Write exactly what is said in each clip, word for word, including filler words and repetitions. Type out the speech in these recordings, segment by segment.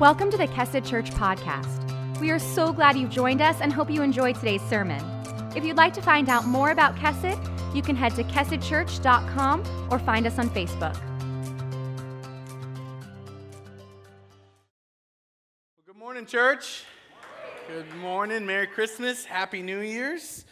Welcome to the Kesed Church podcast. We are so glad you've joined us and hope you enjoyed today's sermon. If you'd like to find out more about Kesset, you can head to kesset church dot com or find us on Facebook. Well, good morning, church. Good morning. Merry Christmas. Happy New Year's.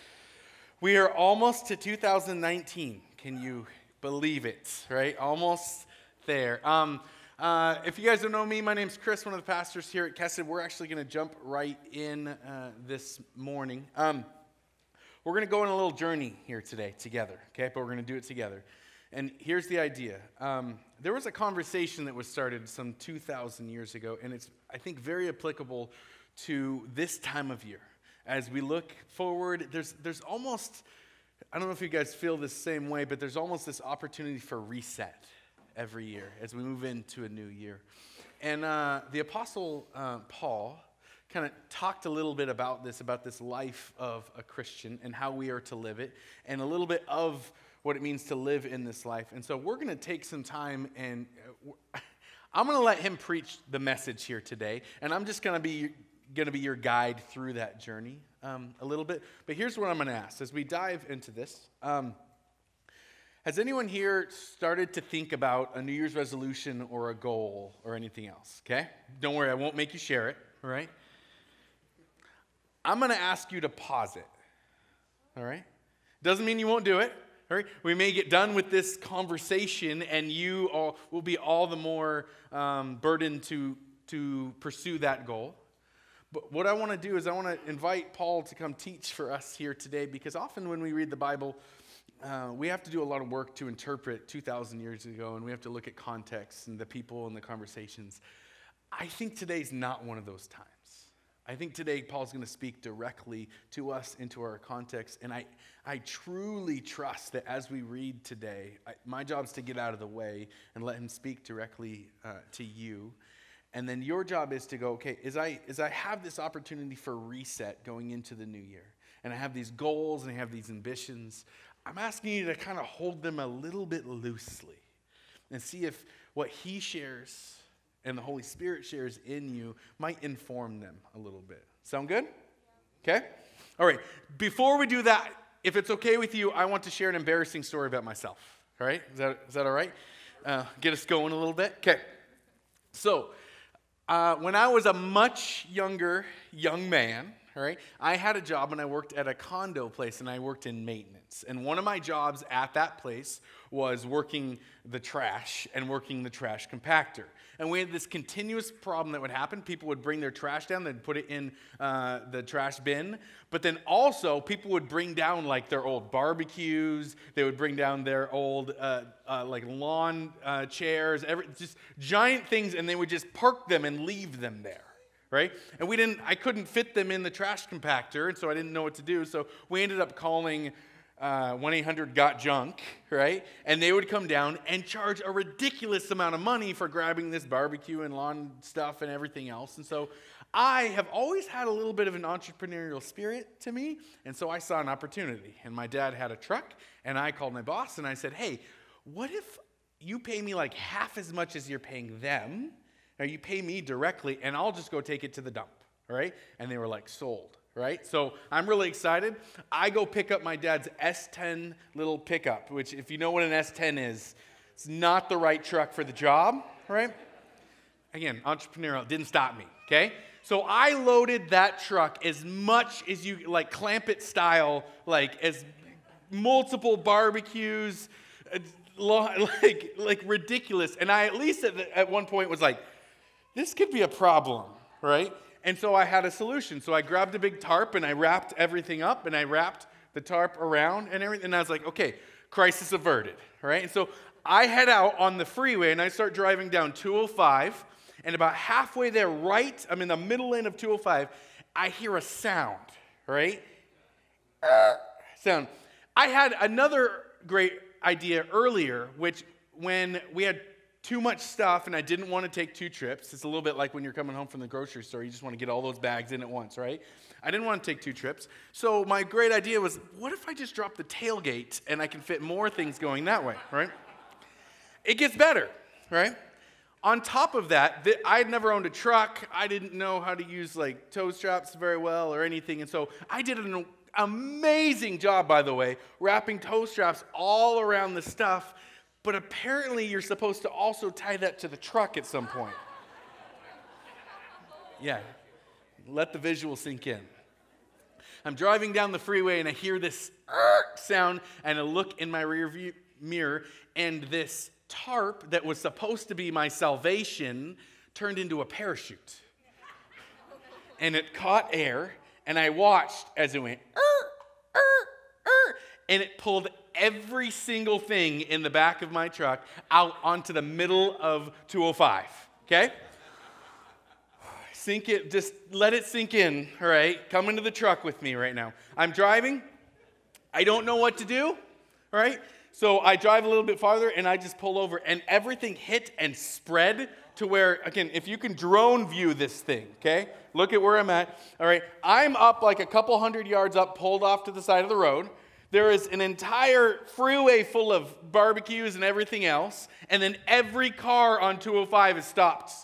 We are almost to two thousand nineteen. Can you believe it, right? Almost there. Um, uh, if you guys don't know me, my name's Chris, one of the pastors here at Kesed. We're actually going to jump right in uh, this morning. Um, we're going to go on a little journey here today together, okay? But we're going to do it together. And here's the idea. Um, there was a conversation that was started some two thousand years ago, and it's, I think, very applicable to this time of year. As we look forward, there's there's almost, I don't know if you guys feel the same way, but there's almost this opportunity for reset every year as we move into a new year. And uh, the Apostle uh, Paul kind of talked a little bit about this, about this life of a Christian and how we are to live it, and a little bit of what it means to live in this life. And so we're going to take some time and uh, I'm going to let him preach the message here today, and I'm just going to be... going to be your guide through that journey um, a little bit. But here's what I'm going to ask as we dive into this. Um, has anyone here started to think about a New Year's resolution or a goal or anything else? Okay? Don't worry, I won't make you share it, all right? I'm going to ask you to pause it, all right? Doesn't mean you won't do it, all right? We may get done with this conversation and you all will be all the more um, burdened to to pursue that goal. But what I want to do is I want to invite Paul to come teach for us here today, because often when we read the Bible, uh, we have to do a lot of work to interpret two thousand years ago, and we have to look at context and the people and the conversations. I think today's not one of those times. I think today Paul's going to speak directly to us into our context, and I, I truly trust that as we read today, I, my job's to get out of the way and let him speak directly uh, to you. And then your job is to go, okay, as I as I have this opportunity for reset going into the new year, and I have these goals and I have these ambitions, I'm asking you to kind of hold them a little bit loosely and see if what he shares and the Holy Spirit shares in you might inform them a little bit. Sound good? Yeah. Okay? All right. Before we do that, if it's okay with you, I want to share an embarrassing story about myself. All right? Is that, is that all right? Uh, get us going a little bit? Okay. So... Uh, when I was a much younger young man, right, I had a job and I worked at a condo place and I worked in maintenance. And one of my jobs at that place was working the trash and working the trash compactor. And we had this continuous problem that would happen. People would bring their trash down, they'd put it in uh, the trash bin. But then also people would bring down like their old barbecues. They would bring down their old uh, uh, like lawn uh, chairs, every, just giant things. And they would just park them and leave them there, right? And we didn't, I couldn't fit them in the trash compactor. And so I didn't know what to do. So we ended up calling Uh, one eight hundred got junk, right? And they would come down and charge a ridiculous amount of money for grabbing this barbecue and lawn stuff and everything else. And so I have always had a little bit of an entrepreneurial spirit to me. And so I saw an opportunity. And my dad had a truck. And I called my boss and I said, hey, what if you pay me like half as much as you're paying them? Or you pay me directly and I'll just go take it to the dump, right? And they were like, sold. Right? So I'm really excited. I go pick up my dad's S ten little pickup, which if you know what an S ten is, it's not the right truck for the job, right? Again, entrepreneurial, it didn't stop me, okay? So I loaded that truck as much as you, like Clampett style, like as multiple barbecues, like like ridiculous. And I at least at, the, at one point was like, this could be a problem, right? And so I had a solution. So I grabbed a big tarp and I wrapped everything up and I wrapped the tarp around and everything. And I was like, okay, crisis averted, right? And so I head out on the freeway and I start driving down two oh five. And about halfway there, right, I'm in the middle lane of two oh five, I hear a sound, right? Uh, sound. I had another great idea earlier, which when we had too much stuff, and I didn't want to take two trips. It's a little bit like when you're coming home from the grocery store. You just want to get all those bags in at once, right? I didn't want to take two trips. So my great idea was, what if I just drop the tailgate and I can fit more things going that way, right? It gets better, right? On top of that, th- I had never owned a truck. I didn't know how to use like tow straps very well or anything. And so I did an amazing job, by the way, wrapping tow straps all around the stuff. But apparently you're supposed to also tie that to the truck at some point. Yeah. Let the visual sink in. I'm driving down the freeway and I hear this sound and I look in my rearview mirror and this tarp that was supposed to be my salvation turned into a parachute. And it caught air, and I watched as it went, er, er, er, and it pulled every single thing in the back of my truck out onto the middle of two oh five, okay? Sink it, just let it sink in, all right? Come into the truck with me right now. I'm driving. I don't know what to do, all right? So I drive a little bit farther, and I just pull over, and everything hit and spread to where, again, if you can drone view this thing, okay? Look at where I'm at. All right, I'm up like a couple hundred yards up, pulled off to the side of the road. There is an entire freeway full of barbecues and everything else, and then every car on two oh five is stopped,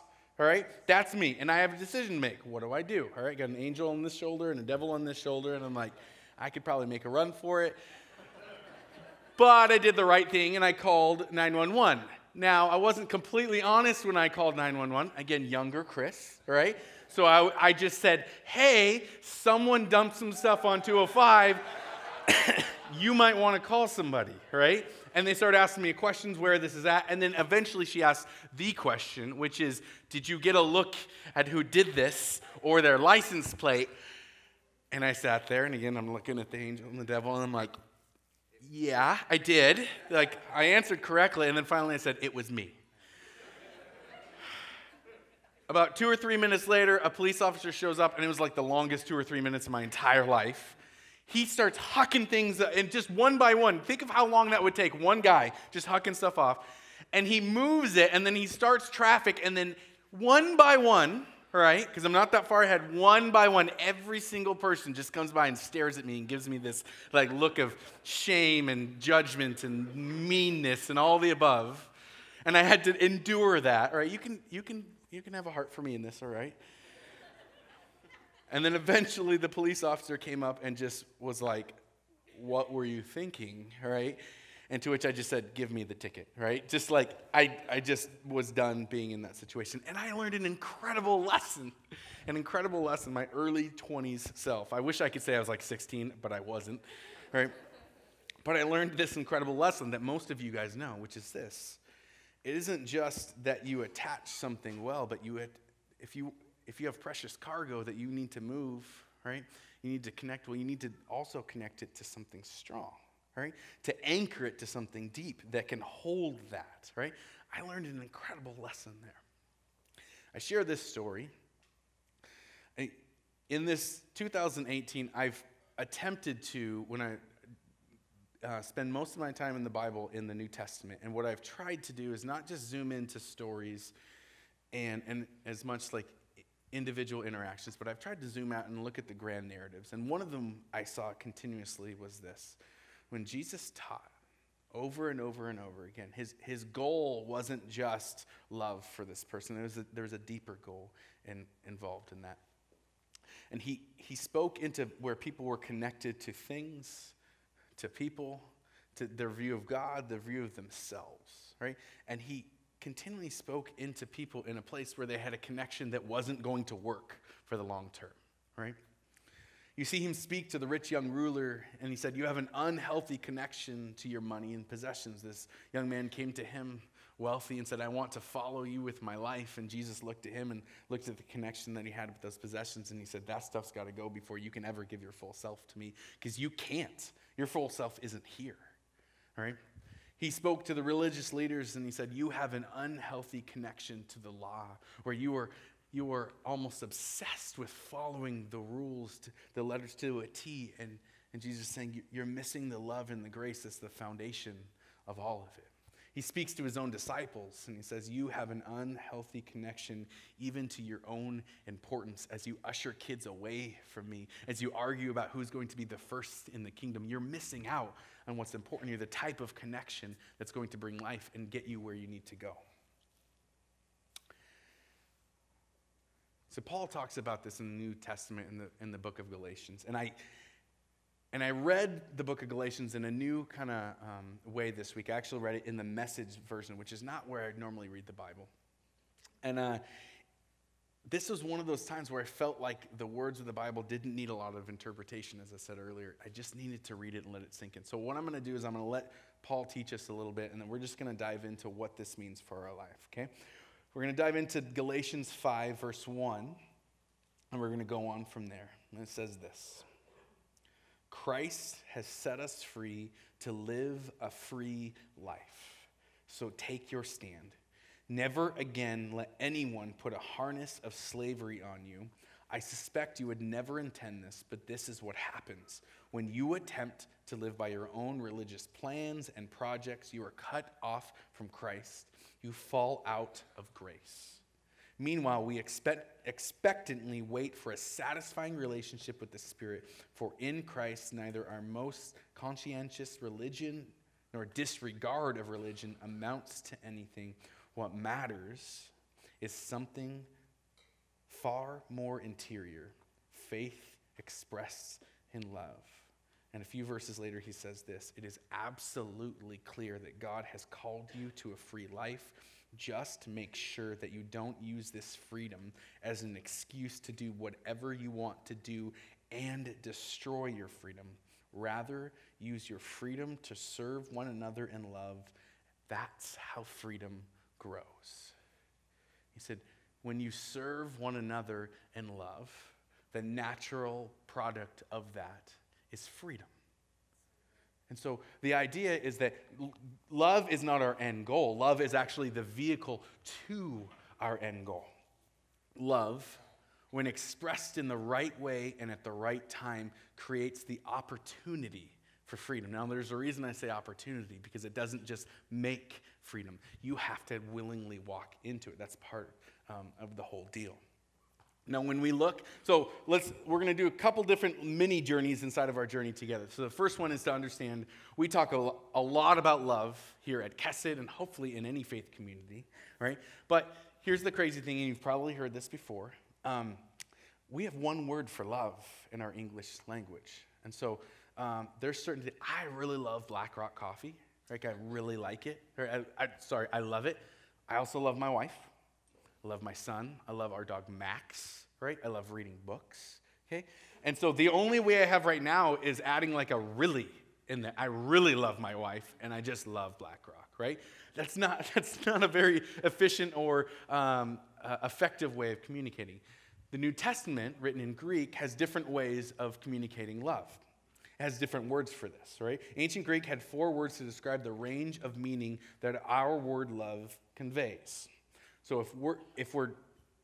all right? That's me, and I have a decision to make. What do I do? All right, got an angel on this shoulder and a devil on this shoulder, and I'm like, I could probably make a run for it. But I did the right thing, and I called nine one one. Now, I wasn't completely honest when I called nine one one. Again, younger Chris, right? So I, I just said, hey, someone dumped some stuff on two oh five. You might want to call somebody, right? And they started asking me questions where this is at. And then eventually she asked the question, which is, did you get a look at who did this or their license plate? And I sat there, and again, I'm looking at the angel and the devil, and I'm like, yeah, I did. Like, I answered correctly, and then finally I said, it was me. About two or three minutes later, a police officer shows up, and it was like the longest two or three minutes of my entire life. He starts hucking things, and just one by one, think of how long that would take, one guy just hucking stuff off, and he moves it, and then he starts traffic, and then one by one, all right, because I'm not that far ahead, one by one, every single person just comes by and stares at me and gives me this like look of shame and judgment and meanness and all the above. And I had to endure that. All right, you can you can you can have a heart for me in this, all right? And then eventually the police officer came up and just was like, what were you thinking? All right. And to which I just said, give me the ticket, right? Just like, I, I just was done being in that situation. And I learned an incredible lesson, an incredible lesson, my early twenties self. I wish I could say I was like sixteen, but I wasn't, right? But I learned this incredible lesson that most of you guys know, which is this. It isn't just that you attach something well, but you, had, if you, if you have precious cargo that you need to move, right? You need to connect, well, you need to also connect it to something strong. Right? To anchor it to something deep that can hold that, right? I learned an incredible lesson there. I share this story. I, in this two thousand eighteen, I've attempted to, when I uh, spend most of my time in the Bible, in the New Testament, and what I've tried to do is not just zoom into stories and, and as much like individual interactions, but I've tried to zoom out and look at the grand narratives. And one of them I saw continuously was this. When Jesus taught over and over and over again, his, his goal wasn't just love for this person. There was a, there was a deeper goal in, involved in that. And he, he spoke into where people were connected to things, to people, to their view of God, their view of themselves, right? And he continually spoke into people in a place where they had a connection that wasn't going to work for the long term, right? You see him speak to the rich young ruler, and he said, you have an unhealthy connection to your money and possessions. This young man came to him wealthy and said, I want to follow you with my life. And Jesus looked at him and looked at the connection that he had with those possessions, and he said, that stuff's got to go before you can ever give your full self to me, because you can't. Your full self isn't here, all right? He spoke to the religious leaders, and he said, you have an unhealthy connection to the law, where you are You were almost obsessed with following the rules, to, the letters to a T, and, and Jesus is saying, you're missing the love and the grace that's the foundation of all of it. He speaks to his own disciples, and he says, you have an unhealthy connection even to your own importance. As you usher kids away from me, as you argue about who's going to be the first in the kingdom, you're missing out on what's important. You're the type of connection that's going to bring life and get you where you need to go. So Paul talks about this in the New Testament in the in the book of Galatians. And I and I read the book of Galatians in a new kind of um, way this week. I actually read it in the Message version, which is not where I normally read the Bible. And uh, this was one of those times where I felt like the words of the Bible didn't need a lot of interpretation, as I said earlier. I just needed to read it and let it sink in. So what I'm going to do is I'm going to let Paul teach us a little bit, and then we're just going to dive into what this means for our life, okay? We're going to dive into Galatians five, verse one, and we're going to go on from there. And it says this: Christ has set us free to live a free life. So take your stand. Never again let anyone put a harness of slavery on you. I suspect you would never intend this, but this is what happens. When you attempt to live by your own religious plans and projects, you are cut off from Christ. You fall out of grace. Meanwhile, we expect, expectantly wait for a satisfying relationship with the Spirit, for in Christ neither our most conscientious religion nor disregard of religion amounts to anything. What matters is something far more interior, faith expressed in love. And a few verses later, he says this: it is absolutely clear that God has called you to a free life. Just make sure that you don't use this freedom as an excuse to do whatever you want to do and destroy your freedom. Rather, use your freedom to serve one another in love. That's how freedom grows. He said, when you serve one another in love, the natural product of that is freedom. And so the idea is that love is not our end goal. Love is actually the vehicle to our end goal. Love, when expressed in the right way and at the right time, creates the opportunity for freedom. Now, there's a reason I say opportunity, because it doesn't just make freedom. You have to willingly walk into it. That's part um, of the whole deal. Now, when we look, so let's, we're going to do a couple different mini journeys inside of our journey together. So the first one is to understand, we talk a, a lot about love here at Kesed and hopefully in any faith community, right? But here's the crazy thing, and you've probably heard this before. Um, we have one word for love in our English language. And so um, there's certain, I really love Black Rock Coffee. Like, I really like it. Or I, I, sorry, I love it. I also love my wife. I love my son. I love our dog, Max, right? I love reading books, okay? And so the only way I have right now is adding like a really in there. I really love my wife, and I just love Black Rock, right? That's not that's not a very efficient or um, uh, effective way of communicating. The New Testament, written in Greek, has different ways of communicating love. It has different words for this, right? Ancient Greek had four words to describe the range of meaning that our word love conveys. So if we're, if we're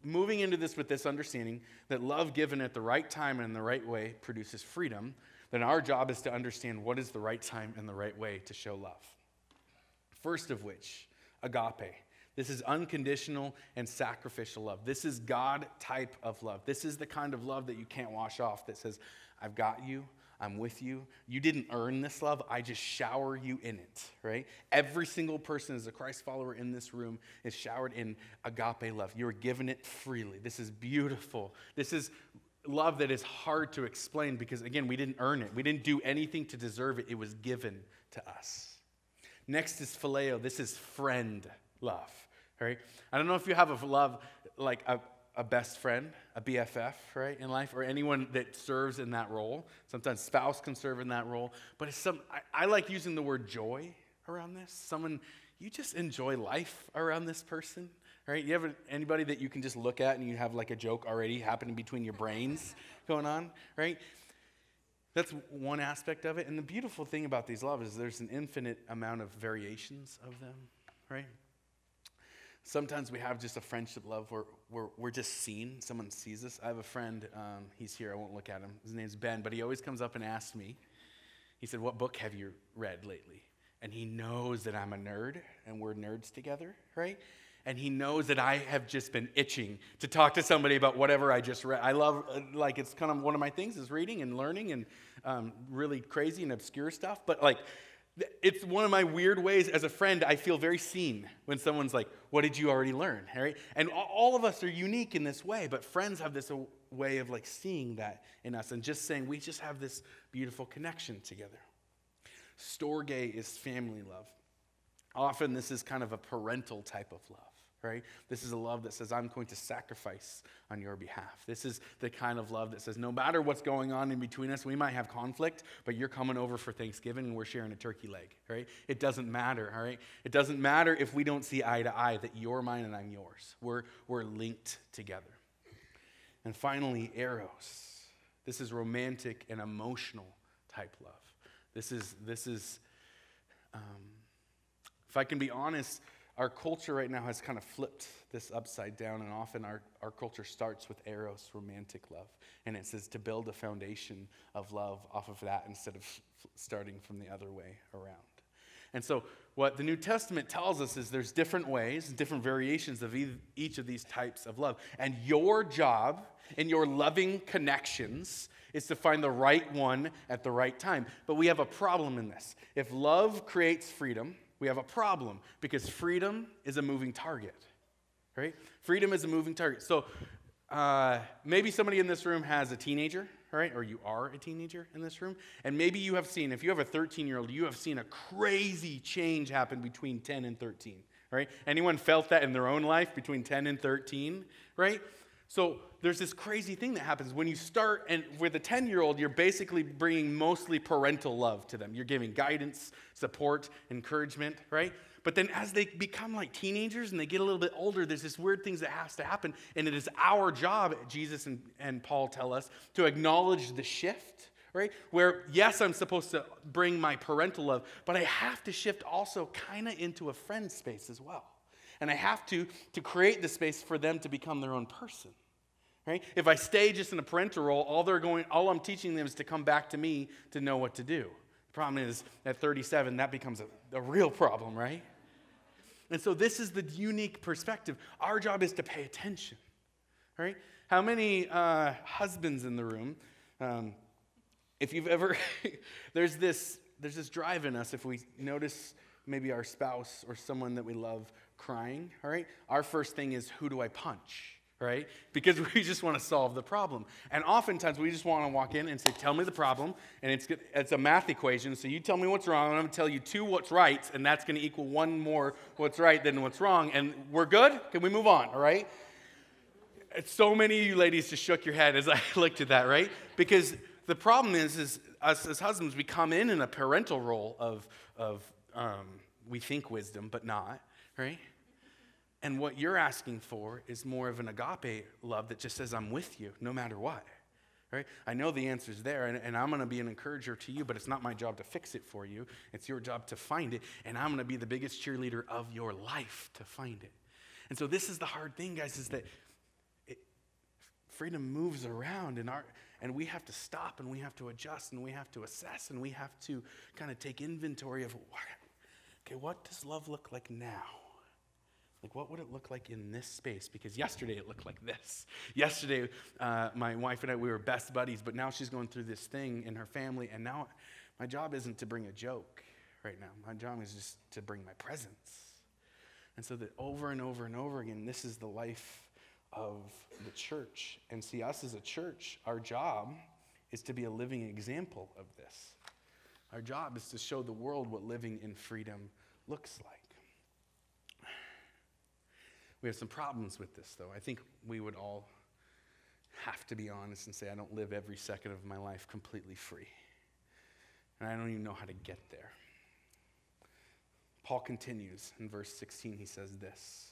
moving into this with this understanding that love given at the right time and in the right way produces freedom, then our job is to understand what is the right time and the right way to show love. First of which, agape. This is unconditional and sacrificial love. This is God type of love. This is the kind of love that you can't wash off, that says, I've got you. I'm with you. You didn't earn this love. I just shower you in it, right? Every single person as a Christ follower in this room is showered in agape love. You are given it freely. This is beautiful. This is love that is hard to explain because, again, we didn't earn it. We didn't do anything to deserve it. It was given to us. Next is phileo. This is friend love, right? I don't know if you have a love like a a best friend, a B F F, right, in life, or anyone that serves in that role. Sometimes spouse can serve in that role. But it's some, I, I like using the word joy around this. Someone, you just enjoy life around this person, right? You have anybody that you can just look at and you have like a joke already happening between your brains going on, right? That's one aspect of it. And the beautiful thing about these loves is there's an infinite amount of variations of them, right? Sometimes we have just a friendship love where we're, we're just seen. Someone sees us. I have a friend. Um, he's here. I won't look at him. His name's Ben, but he always comes up and asks me. He said, what book have you read lately? And he knows that I'm a nerd, and we're nerds together, right? And he knows that I have just been itching to talk to somebody about whatever I just read. I love, like, it's kind of one of my things is reading and learning and um, really crazy and obscure stuff. But, like, It's one of my weird ways as a friend, I feel very seen when someone's like, what did you already learn, Harry? And all of us are unique in this way, but friends have this way of like seeing that in us and just saying, we just have this beautiful connection together. Storge is family love. Often this is kind of a parental type of love, right? This is a love that says, I'm going to sacrifice on your behalf. This is the kind of love that says, no matter what's going on in between us, we might have conflict, but you're coming over for Thanksgiving and we're sharing a turkey leg, right? It doesn't matter, all right? It doesn't matter if we don't see eye to eye that you're mine and I'm yours. We're, we're linked together. And finally, eros. This is romantic and emotional type love. This is, this is um, if I can be honest, our culture right now has kind of flipped this upside down, and often our, our culture starts with eros, romantic love, and it says to build a foundation of love off of that instead of starting from the other way around. And so what the New Testament tells us is there's different ways, different variations of each of these types of love, and your job in your loving connections is to find the right one at the right time. But we have a problem in this. If love creates freedom, we have a problem because freedom is a moving target, right? Freedom is a moving target. So uh, maybe somebody in this room has a teenager, right? Or you are a teenager in this room. And maybe you have seen, if you have a thirteen-year-old, you have seen a crazy change happen between ten and thirteen, right? Anyone felt that in their own life between ten and thirteen, right? So there's this crazy thing that happens when you start, and with a ten-year-old, you're basically bringing mostly parental love to them. You're giving guidance, support, encouragement, right? But then as they become like teenagers and they get a little bit older, there's this weird things that has to happen, and it is our job, Jesus and, and Paul tell us, to acknowledge the shift, right? Where, yes, I'm supposed to bring my parental love, but I have to shift also kind of into a friend space as well. And I have to, to create the space for them to become their own person, right? If I stay just in a parental role, all they're going, all I'm teaching them is to come back to me to know what to do. The problem is, at thirty-seven, that becomes a, a real problem, right? And so this is the unique perspective. Our job is to pay attention, right? How many uh, husbands in the room, um, if you've ever, there's this, there's this drive in us if we notice maybe our spouse or someone that we love crying, all right? Our first thing is, who do I punch, right? Because we just want to solve the problem. And oftentimes we just want to walk in and say, tell me the problem, and it's it's a math equation, so you tell me what's wrong, and I'm going to tell you two what's right, and that's going to equal one more what's right than what's wrong, and we're good? Can we move on, all right? So many of you ladies just shook your head as I looked at that, right? Because the problem is, is us as husbands, we come in in a parental role of, of um, we think wisdom, but not, right? And what you're asking for is more of an agape love that just says, I'm with you no matter what, right? I know the answer's there, and, and I'm going to be an encourager to you, but it's not my job to fix it for you. It's your job to find it, and I'm going to be the biggest cheerleader of your life to find it. And so this is the hard thing, guys, is that it, freedom moves around, and, our, and we have to stop, and we have to adjust, and we have to assess, and we have to kind of take inventory of, okay, what does love look like now? Like, what would it look like in this space? Because yesterday it looked like this. Yesterday, uh, my wife and I, we were best buddies, but now she's going through this thing in her family, and now my job isn't to bring a joke right now. My job is just to bring my presence. And so that over and over and over again, this is the life of the church. And see, us as a church, our job is to be a living example of this. Our job is to show the world what living in freedom looks like. We have some problems with this, though. I think we would all have to be honest and say, I don't live every second of my life completely free. And I don't even know how to get there. Paul continues in verse sixteen. He says this,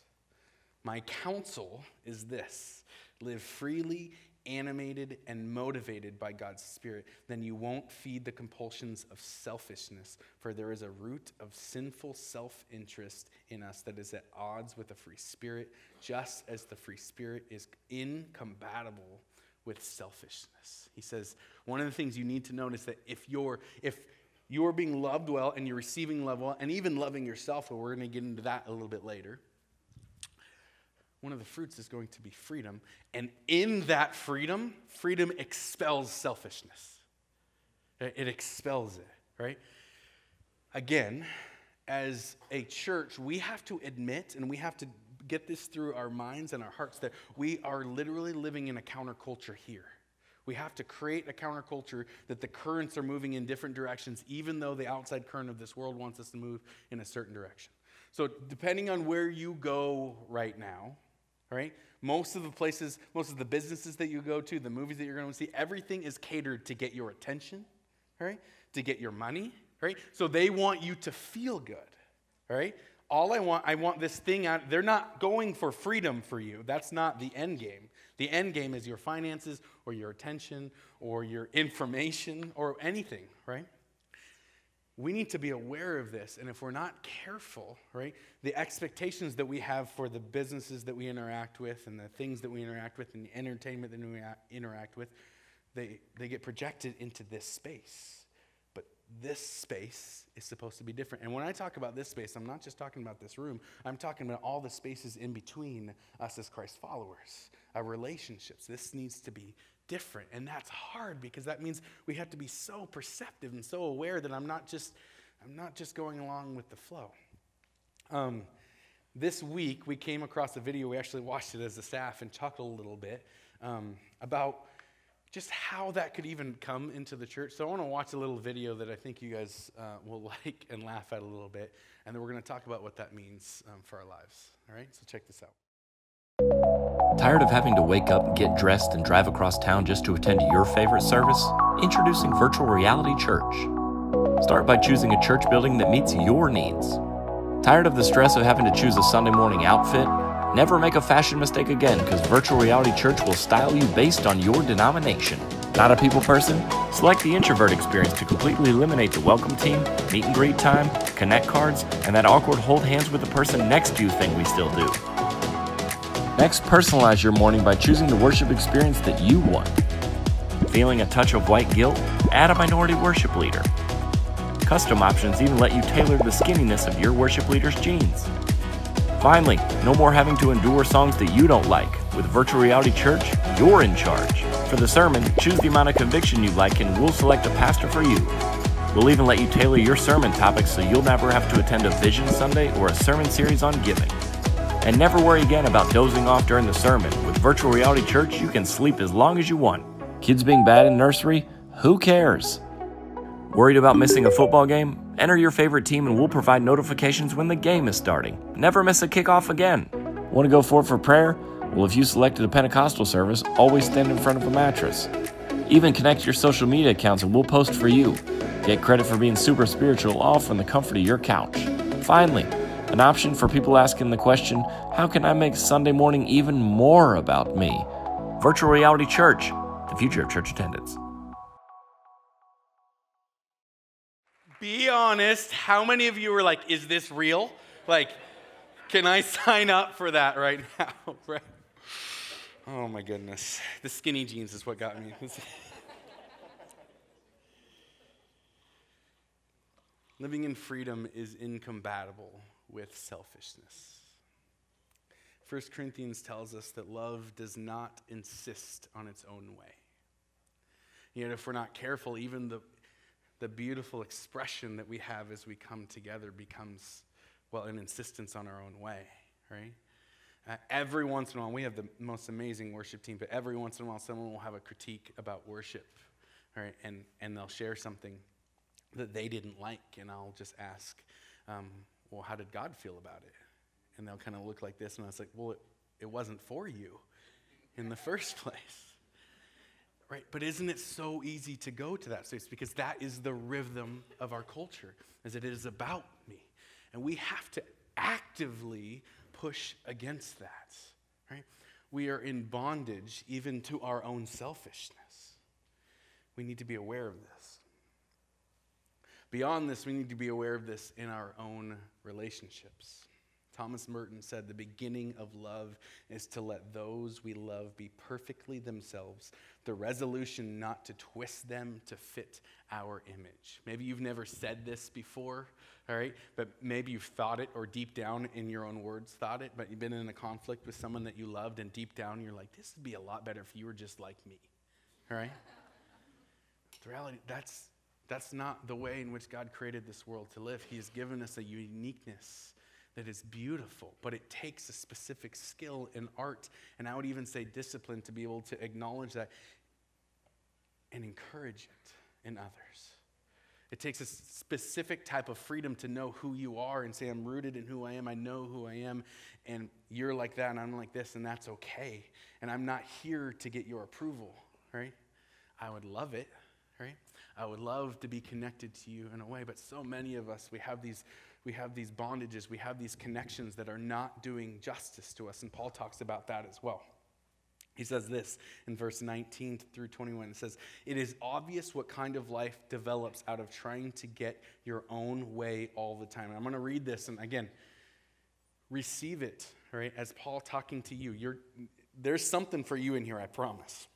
my counsel is this, live freely, animated, and motivated by God's Spirit. Then you won't feed the compulsions of selfishness, for there is a root of sinful self-interest in us that is at odds with the free spirit, just as the free spirit is incompatible with selfishness. He says, one of the things you need to notice that if you're if you're being loved well and you're receiving love well, and even loving yourself, well, we're going to get into that a little bit later, one of the fruits is going to be freedom. And in that freedom, freedom expels selfishness. It expels it, right? again, as a church, we have to admit, and we have to get this through our minds and our hearts, that we are literally living in a counterculture here. We have to create a counterculture that the currents are moving in different directions, even though the outside current of this world wants us to move in a certain direction. So depending on where you go right now, right, most of the places, most of the businesses that you go to, the movies that you're going to see, everything is catered to get your attention, right, to get your money, right? So they want you to feel good, right? All I want, I want this thing out. They're not going for freedom for you. That's not the end game. The end game is your finances or your attention or your information or anything, right? We need to be aware of this. And if we're not careful, right, the expectations that we have for the businesses that we interact with and the things that we interact with and the entertainment that we interact with, they, they get projected into this space. This space is supposed to be different. And when I talk about this space, I'm not just talking about this room. I'm talking about all the spaces in between us as Christ followers, our relationships. This needs to be different. And that's hard because that means we have to be so perceptive and so aware that I'm not just I'm not just going along with the flow. Um, this week, we came across a video. We actually watched it as a staff and chuckled a little bit um, about just how that could even come into the church. So I want to watch a little video that I think you guys uh, will like and laugh at a little bit, and then we're going to talk about what that means um, for our lives. All right, so check this out. Tired of having to wake up, get dressed, and drive across town just to attend your favorite service? Introducing Virtual Reality Church. Start by choosing a church building that meets your needs. Tired of the stress of having to choose a Sunday morning outfit? Never make a fashion mistake again, because Virtual Reality Church will style you based on your denomination. Not a people person? Select the introvert experience to completely eliminate the welcome team, meet and greet time, connect cards, and that awkward hold hands with the person next to you thing we still do. Next, personalize your morning by choosing the worship experience that you want. Feeling a touch of white guilt? Add a minority worship leader. Custom options even let you tailor the skinniness of your worship leader's jeans. Finally, no more having to endure songs that you don't like. With Virtual Reality Church, you're in charge. For the sermon, choose the amount of conviction you like and we'll select a pastor for you. We'll even let you tailor your sermon topics so you'll never have to attend a Vision Sunday or a sermon series on giving. And never worry again about dozing off during the sermon. With Virtual Reality Church, you can sleep as long as you want. Kids being bad in nursery? Who cares? Worried about missing a football game? Enter your favorite team and we'll provide notifications when the game is starting. Never miss a kickoff again. Want to go forward for prayer? Well, if you selected a Pentecostal service, always stand in front of a mattress. Even connect your social media accounts and we'll post for you. Get credit for being super spiritual all from the comfort of your couch. Finally, an option for people asking the question, how can I make Sunday morning even more about me? Virtual Reality Church, the future of church attendance. Be honest, how many of you are like, is this real? Like, can I sign up for that right now? Right? Oh my goodness. The skinny jeans is what got me. Living in freedom is incompatible with selfishness. First Corinthians tells us that love does not insist on its own way. Yet if we're not careful, even the The beautiful expression that we have as we come together becomes, well, an insistence on our own way, right? Uh, every once in a while, we have the most amazing worship team, but every once in a while, someone will have a critique about worship, right? And and they'll share something that they didn't like, and I'll just ask, um, well, how did God feel about it? And they'll kind of look like this, and I was like, well, it, it wasn't for you in the first place. Right, but isn't it so easy to go to that space? Because that is the rhythm of our culture, as it is about me. And we have to actively push against that, right? We are in bondage even to our own selfishness. We need to be aware of this. Beyond this, we need to be aware of this in our own relationships. Thomas Merton said, the beginning of love is to let those we love be perfectly themselves, the resolution not to twist them to fit our image. Maybe you've never said this before, all right? But maybe you've thought it, or deep down in your own words thought it, but you've been in a conflict with someone that you loved, and deep down you're like, this would be a lot better if you were just like me, all right? The reality, that's That's not the way in which God created this world to live. He has given us a uniqueness that is beautiful, but it takes a specific skill and art, and I would even say discipline, to be able to acknowledge that and encourage it in others. It takes a specific type of freedom to know who you are and say, I'm rooted in who I am, I know who I am, and you're like that, and I'm like this, and that's okay. And I'm not here to get your approval, right? I would love it, right? I would love to be connected to you in a way, but so many of us, we have these we have these bondages, we have these connections that are not doing justice to us, and Paul talks about that as well. He says this in verse nineteen through twenty-one. It says, it is obvious what kind of life develops out of trying to get your own way all the time. And I'm going to read this, and again, receive it, right, as Paul talking to you. You're, there's something for you in here, I promise.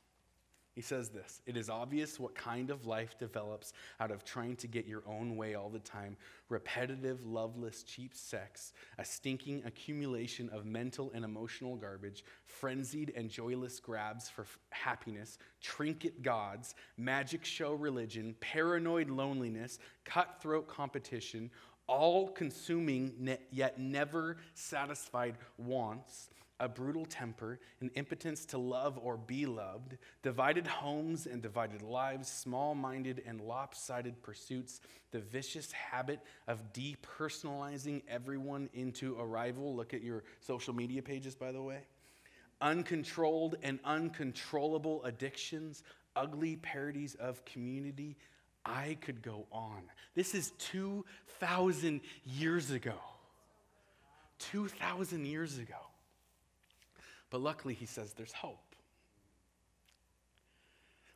He says this, it is obvious what kind of life develops out of trying to get your own way all the time. Repetitive, loveless, cheap sex, a stinking accumulation of mental and emotional garbage, frenzied and joyless grabs for f- happiness, trinket gods, magic show religion, paranoid loneliness, cutthroat competition, all-consuming ne- yet never satisfied wants, a brutal temper, an impotence to love or be loved, divided homes and divided lives, small-minded and lopsided pursuits, the vicious habit of depersonalizing everyone into a rival. Look at your social media pages, by the way. Uncontrolled and uncontrollable addictions, ugly parodies of community. I could go on. This is two thousand years ago. two thousand years ago. But luckily, he says there's hope.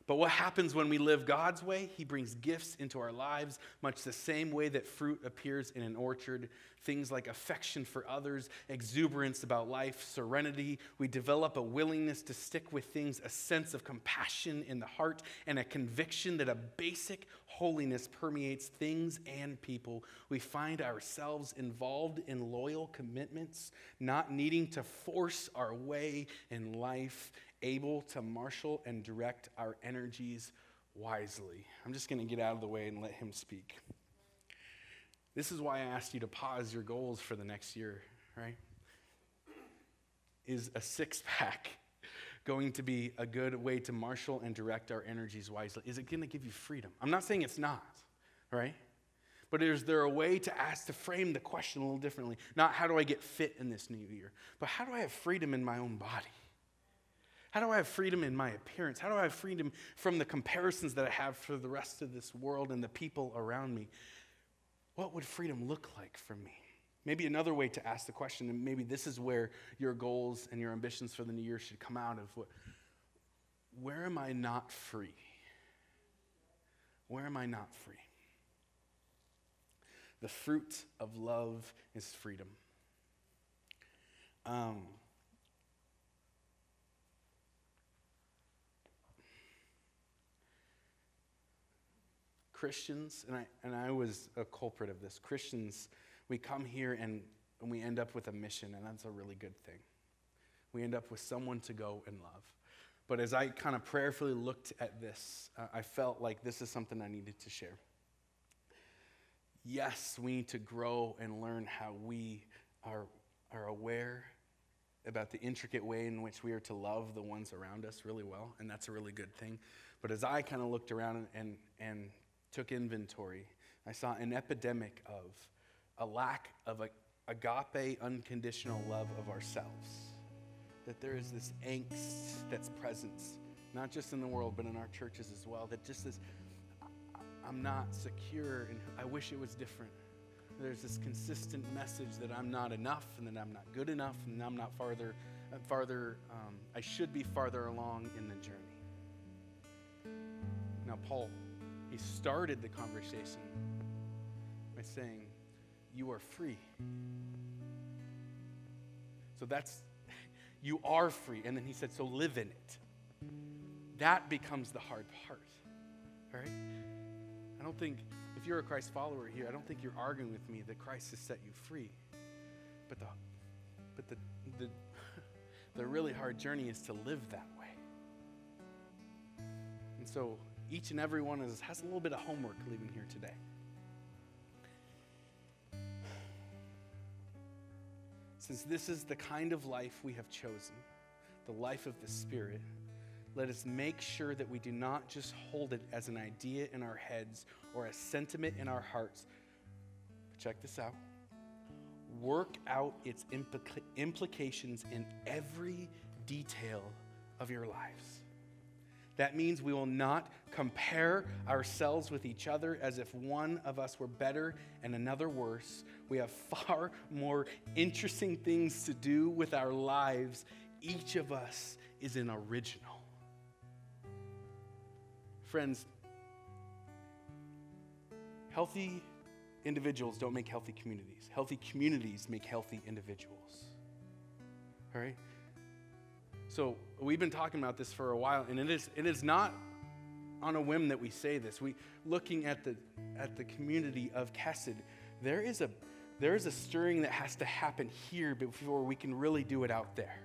But what happens when we live God's way? He brings gifts into our lives, much the same way that fruit appears in an orchard. Things like affection for others, exuberance about life, serenity. We develop a willingness to stick with things, a sense of compassion in the heart, and a conviction that a basic holiness permeates things and people. We find ourselves involved in loyal commitments, not needing to force our way in life, able to marshal and direct our energies wisely. I'm just going to get out of the way and let him speak. This is why I asked you to pause your goals for the next year, right? Is a six-pack going to be a good way to marshal and direct our energies wisely? Is it going to give you freedom? I'm not saying it's not, right? But is there a way to ask to frame the question a little differently? Not how do I get fit in this new year, but how do I have freedom in my own body? How do I have freedom in my appearance? How do I have freedom from the comparisons that I have for the rest of this world and the people around me? What would freedom look like for me? Maybe another way to ask the question, and maybe this is where your goals and your ambitions for the new year should come out of, what, where am I not free? Where am I not free? The fruit of love is freedom. Um... Christians, and I and I was a culprit of this, Christians, we come here and, and we end up with a mission, and that's a really good thing. We end up with someone to go and love. But as I kind of prayerfully looked at this, uh, I felt like this is something I needed to share. Yes, we need to grow and learn how we are, are aware about the intricate way in which we are to love the ones around us really well, and that's a really good thing. But as I kind of looked around and and took inventory, I saw an epidemic of a lack of a, agape, unconditional love of ourselves. That there is this angst that's present, not just in the world, but in our churches as well, that just this, I'm not secure, and I wish it was different. There's this consistent message that I'm not enough, and that I'm not good enough, and I'm not farther, farther. Um, I should be farther along in the journey. Now, Paul, he started the conversation by saying, you are free. So that's, you are free. And then he said, so live in it. That becomes the hard part, all right? I don't think, if you're a Christ follower here, I don't think you're arguing with me that Christ has set you free. But the, but the, the, the really hard journey is to live that way. And so each and every one of us has a little bit of homework leaving here today. Since this is the kind of life we have chosen, the life of the Spirit, let us make sure that we do not just hold it as an idea in our heads or a sentiment in our hearts. Check this out. Work out its implica- implications in every detail of your lives. That means we will not compare ourselves with each other as if one of us were better and another worse. We have far more interesting things to do with our lives. Each of us is an original. Friends, healthy individuals don't make healthy communities. Healthy communities make healthy individuals. All right? So we've been talking about this for a while, and it is it is not on a whim that we say this. We looking at the at the community of Kesed, there is a there is a stirring that has to happen here before we can really do it out there.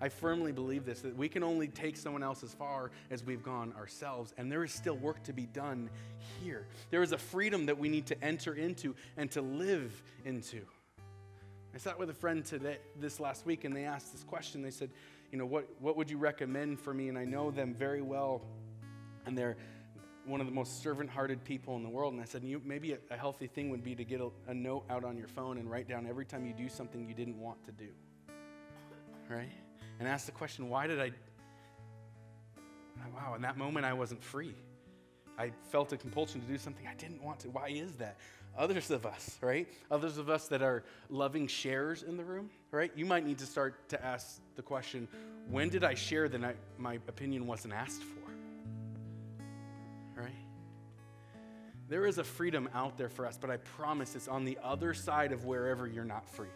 I firmly believe this, that we can only take someone else as far as we've gone ourselves, and there is still work to be done here. There is a freedom that we need to enter into and to live into. I sat with a friend today, this last week, and they asked this question. They said, you know, what, what would you recommend for me? And I know them very well, and they're one of the most servant-hearted people in the world. And I said, you, maybe a, a healthy thing would be to get a, a note out on your phone and write down every time you do something you didn't want to do, right? And ask the question, why did I, wow, in that moment I wasn't free. I felt a compulsion to do something I didn't want to. Why is that? Others of us, right? Others of us that are loving sharers in the room, right? You might need to start to ask the question, when did I share that I, my opinion wasn't asked for, right? There is a freedom out there for us, but I promise it's on the other side of wherever you're not free.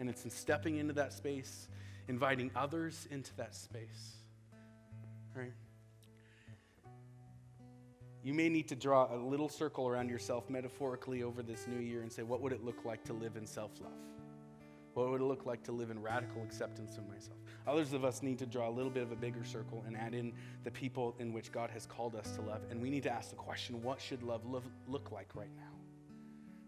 And it's in stepping into that space, inviting others into that space, right? You may need to draw a little circle around yourself metaphorically over this new year and say, what would it look like to live in self-love? What would it look like to live in radical acceptance of myself? Others of us need to draw a little bit of a bigger circle and add in the people in which God has called us to love. And we need to ask the question, what should love look like right now?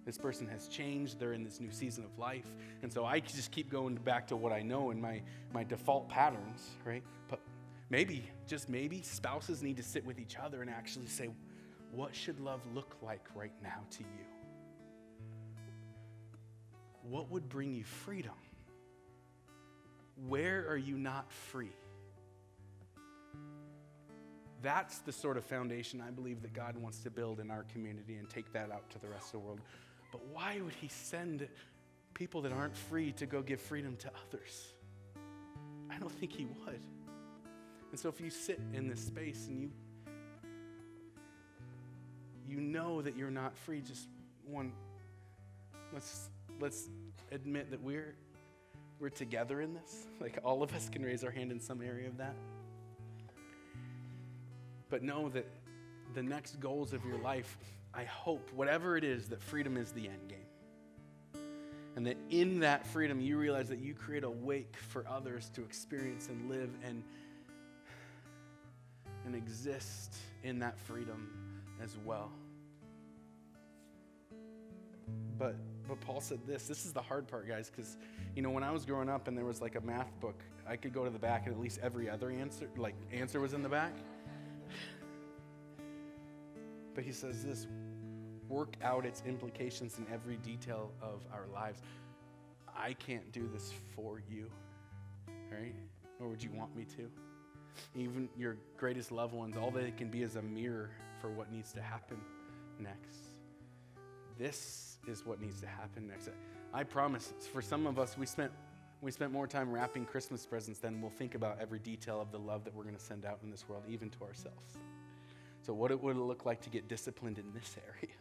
This person has changed. They're in this new season of life. And so I just keep going back to what I know and my, my default patterns, right? But maybe, just maybe, spouses need to sit with each other and actually say, what should love look like right now to you? What would bring you freedom? Where are you not free? That's the sort of foundation I believe that God wants to build in our community and take that out to the rest of the world. But why would he send people that aren't free to go give freedom to others? I don't think he would. And so if you sit in this space and you you know that you're not free, just one, let's let's admit that we're we're together in this. Like all of us can raise our hand in some area of that. But know that the next goals of your life, I hope, whatever it is, that freedom is the end game. And that in that freedom, you realize that you create a wake for others to experience and live and, and exist in that freedom as well. But but Paul said this, this is the hard part, guys, because, you know, when I was growing up and there was like a math book, I could go to the back and at least every other answer, like answer was in the back. But he says this, work out its implications in every detail of our lives. I can't do this for you, right? Or would you want me to? Even your greatest loved ones, all they can be is a mirror for what needs to happen next. This is what needs to happen next. I promise, for some of us, we spent we spent more time wrapping Christmas presents than we'll think about every detail of the love that we're going to send out in this world, even to ourselves. So what it would it look like to get disciplined in this area?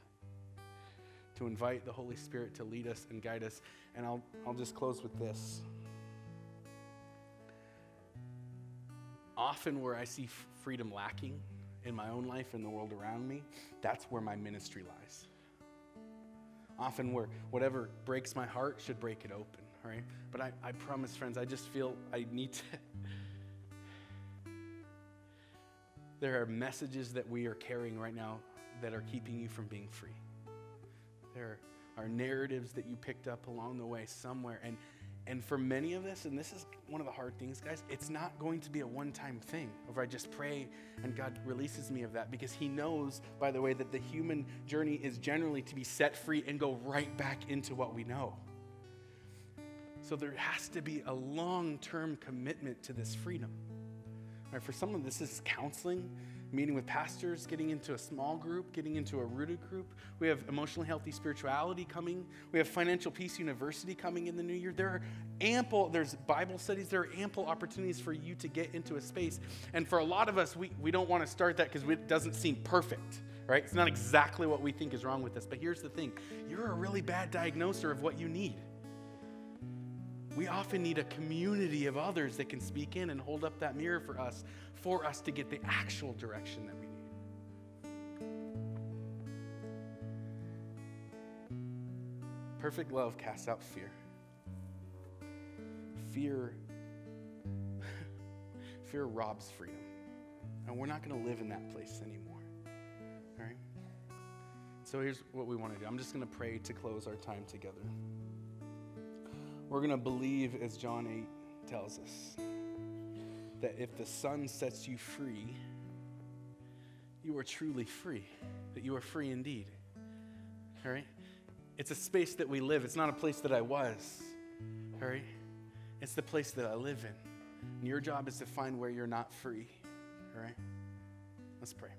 To invite the Holy Spirit to lead us and guide us. And I'll I'll just close with this. Often where I see f- freedom lacking in my own life and the world around me, that's where my ministry lies. Often where whatever breaks my heart should break it open, right? But I, I promise, friends, I just feel I need to... There are messages that we are carrying right now that are keeping you from being free. There are narratives that you picked up along the way somewhere. And and for many of us, and this is one of the hard things, guys, it's not going to be a one-time thing where I just pray and God releases me of that, because he knows, by the way, that the human journey is generally to be set free and go right back into what we know. So there has to be a long-term commitment to this freedom. All right, for some of this is counseling, meeting with pastors, getting into a small group, getting into a rooted group. We have Emotionally Healthy Spirituality coming. We have Financial Peace University coming in the new year. There are ample, there's Bible studies, there are ample opportunities for you to get into a space. And for a lot of us, we, we don't want to start that because it doesn't seem perfect, right? It's not exactly what we think is wrong with us. But here's the thing, you're a really bad diagnoser of what you need. We often need a community of others that can speak in and hold up that mirror for us, for us to get the actual direction that we need. Perfect love casts out fear. Fear, fear robs freedom. And we're not going to live in that place anymore. All right? So here's what we want to do. I'm just going to pray to close our time together. We're going to believe, as John eight tells us, that if the Son sets you free, you are truly free, that you are free indeed. All right? It's a space that we live. It's not a place that I was. All right? It's the place that I live in. And your job is to find where you're not free. All right? Let's pray.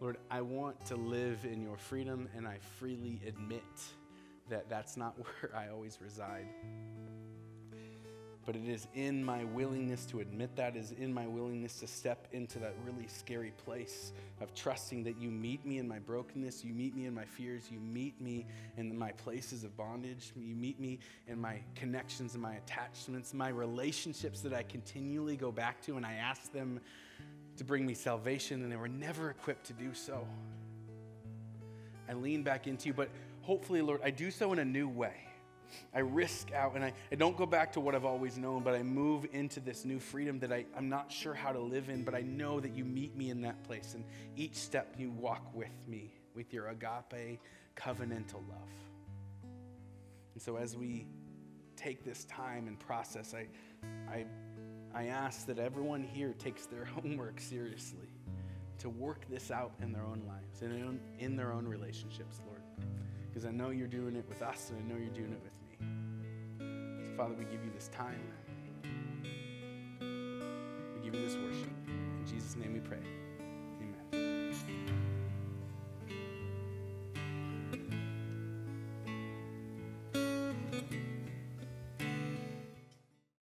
Lord, I want to live in your freedom, and I freely admit that that's not where I always reside. But it is in my willingness to admit that, is in my willingness to step into that really scary place of trusting that you meet me in my brokenness, you meet me in my fears, you meet me in my places of bondage, you meet me in my connections and my attachments, my relationships that I continually go back to, and I ask them to bring me salvation, and they were never equipped to do so. I lean back into you, but hopefully, Lord, I do so in a new way. I risk out, and I, I don't go back to what I've always known, but I move into this new freedom that I, I'm not sure how to live in, but I know that you meet me in that place, and each step you walk with me, with your agape, covenantal love. And so as we take this time and process, I, I I ask that everyone here takes their homework seriously to work this out in their own lives and in their own relationships, Lord, because I know you're doing it with us, and I know you're doing it with me. So, Father, we give you this time. We give you this worship. In Jesus' name we pray.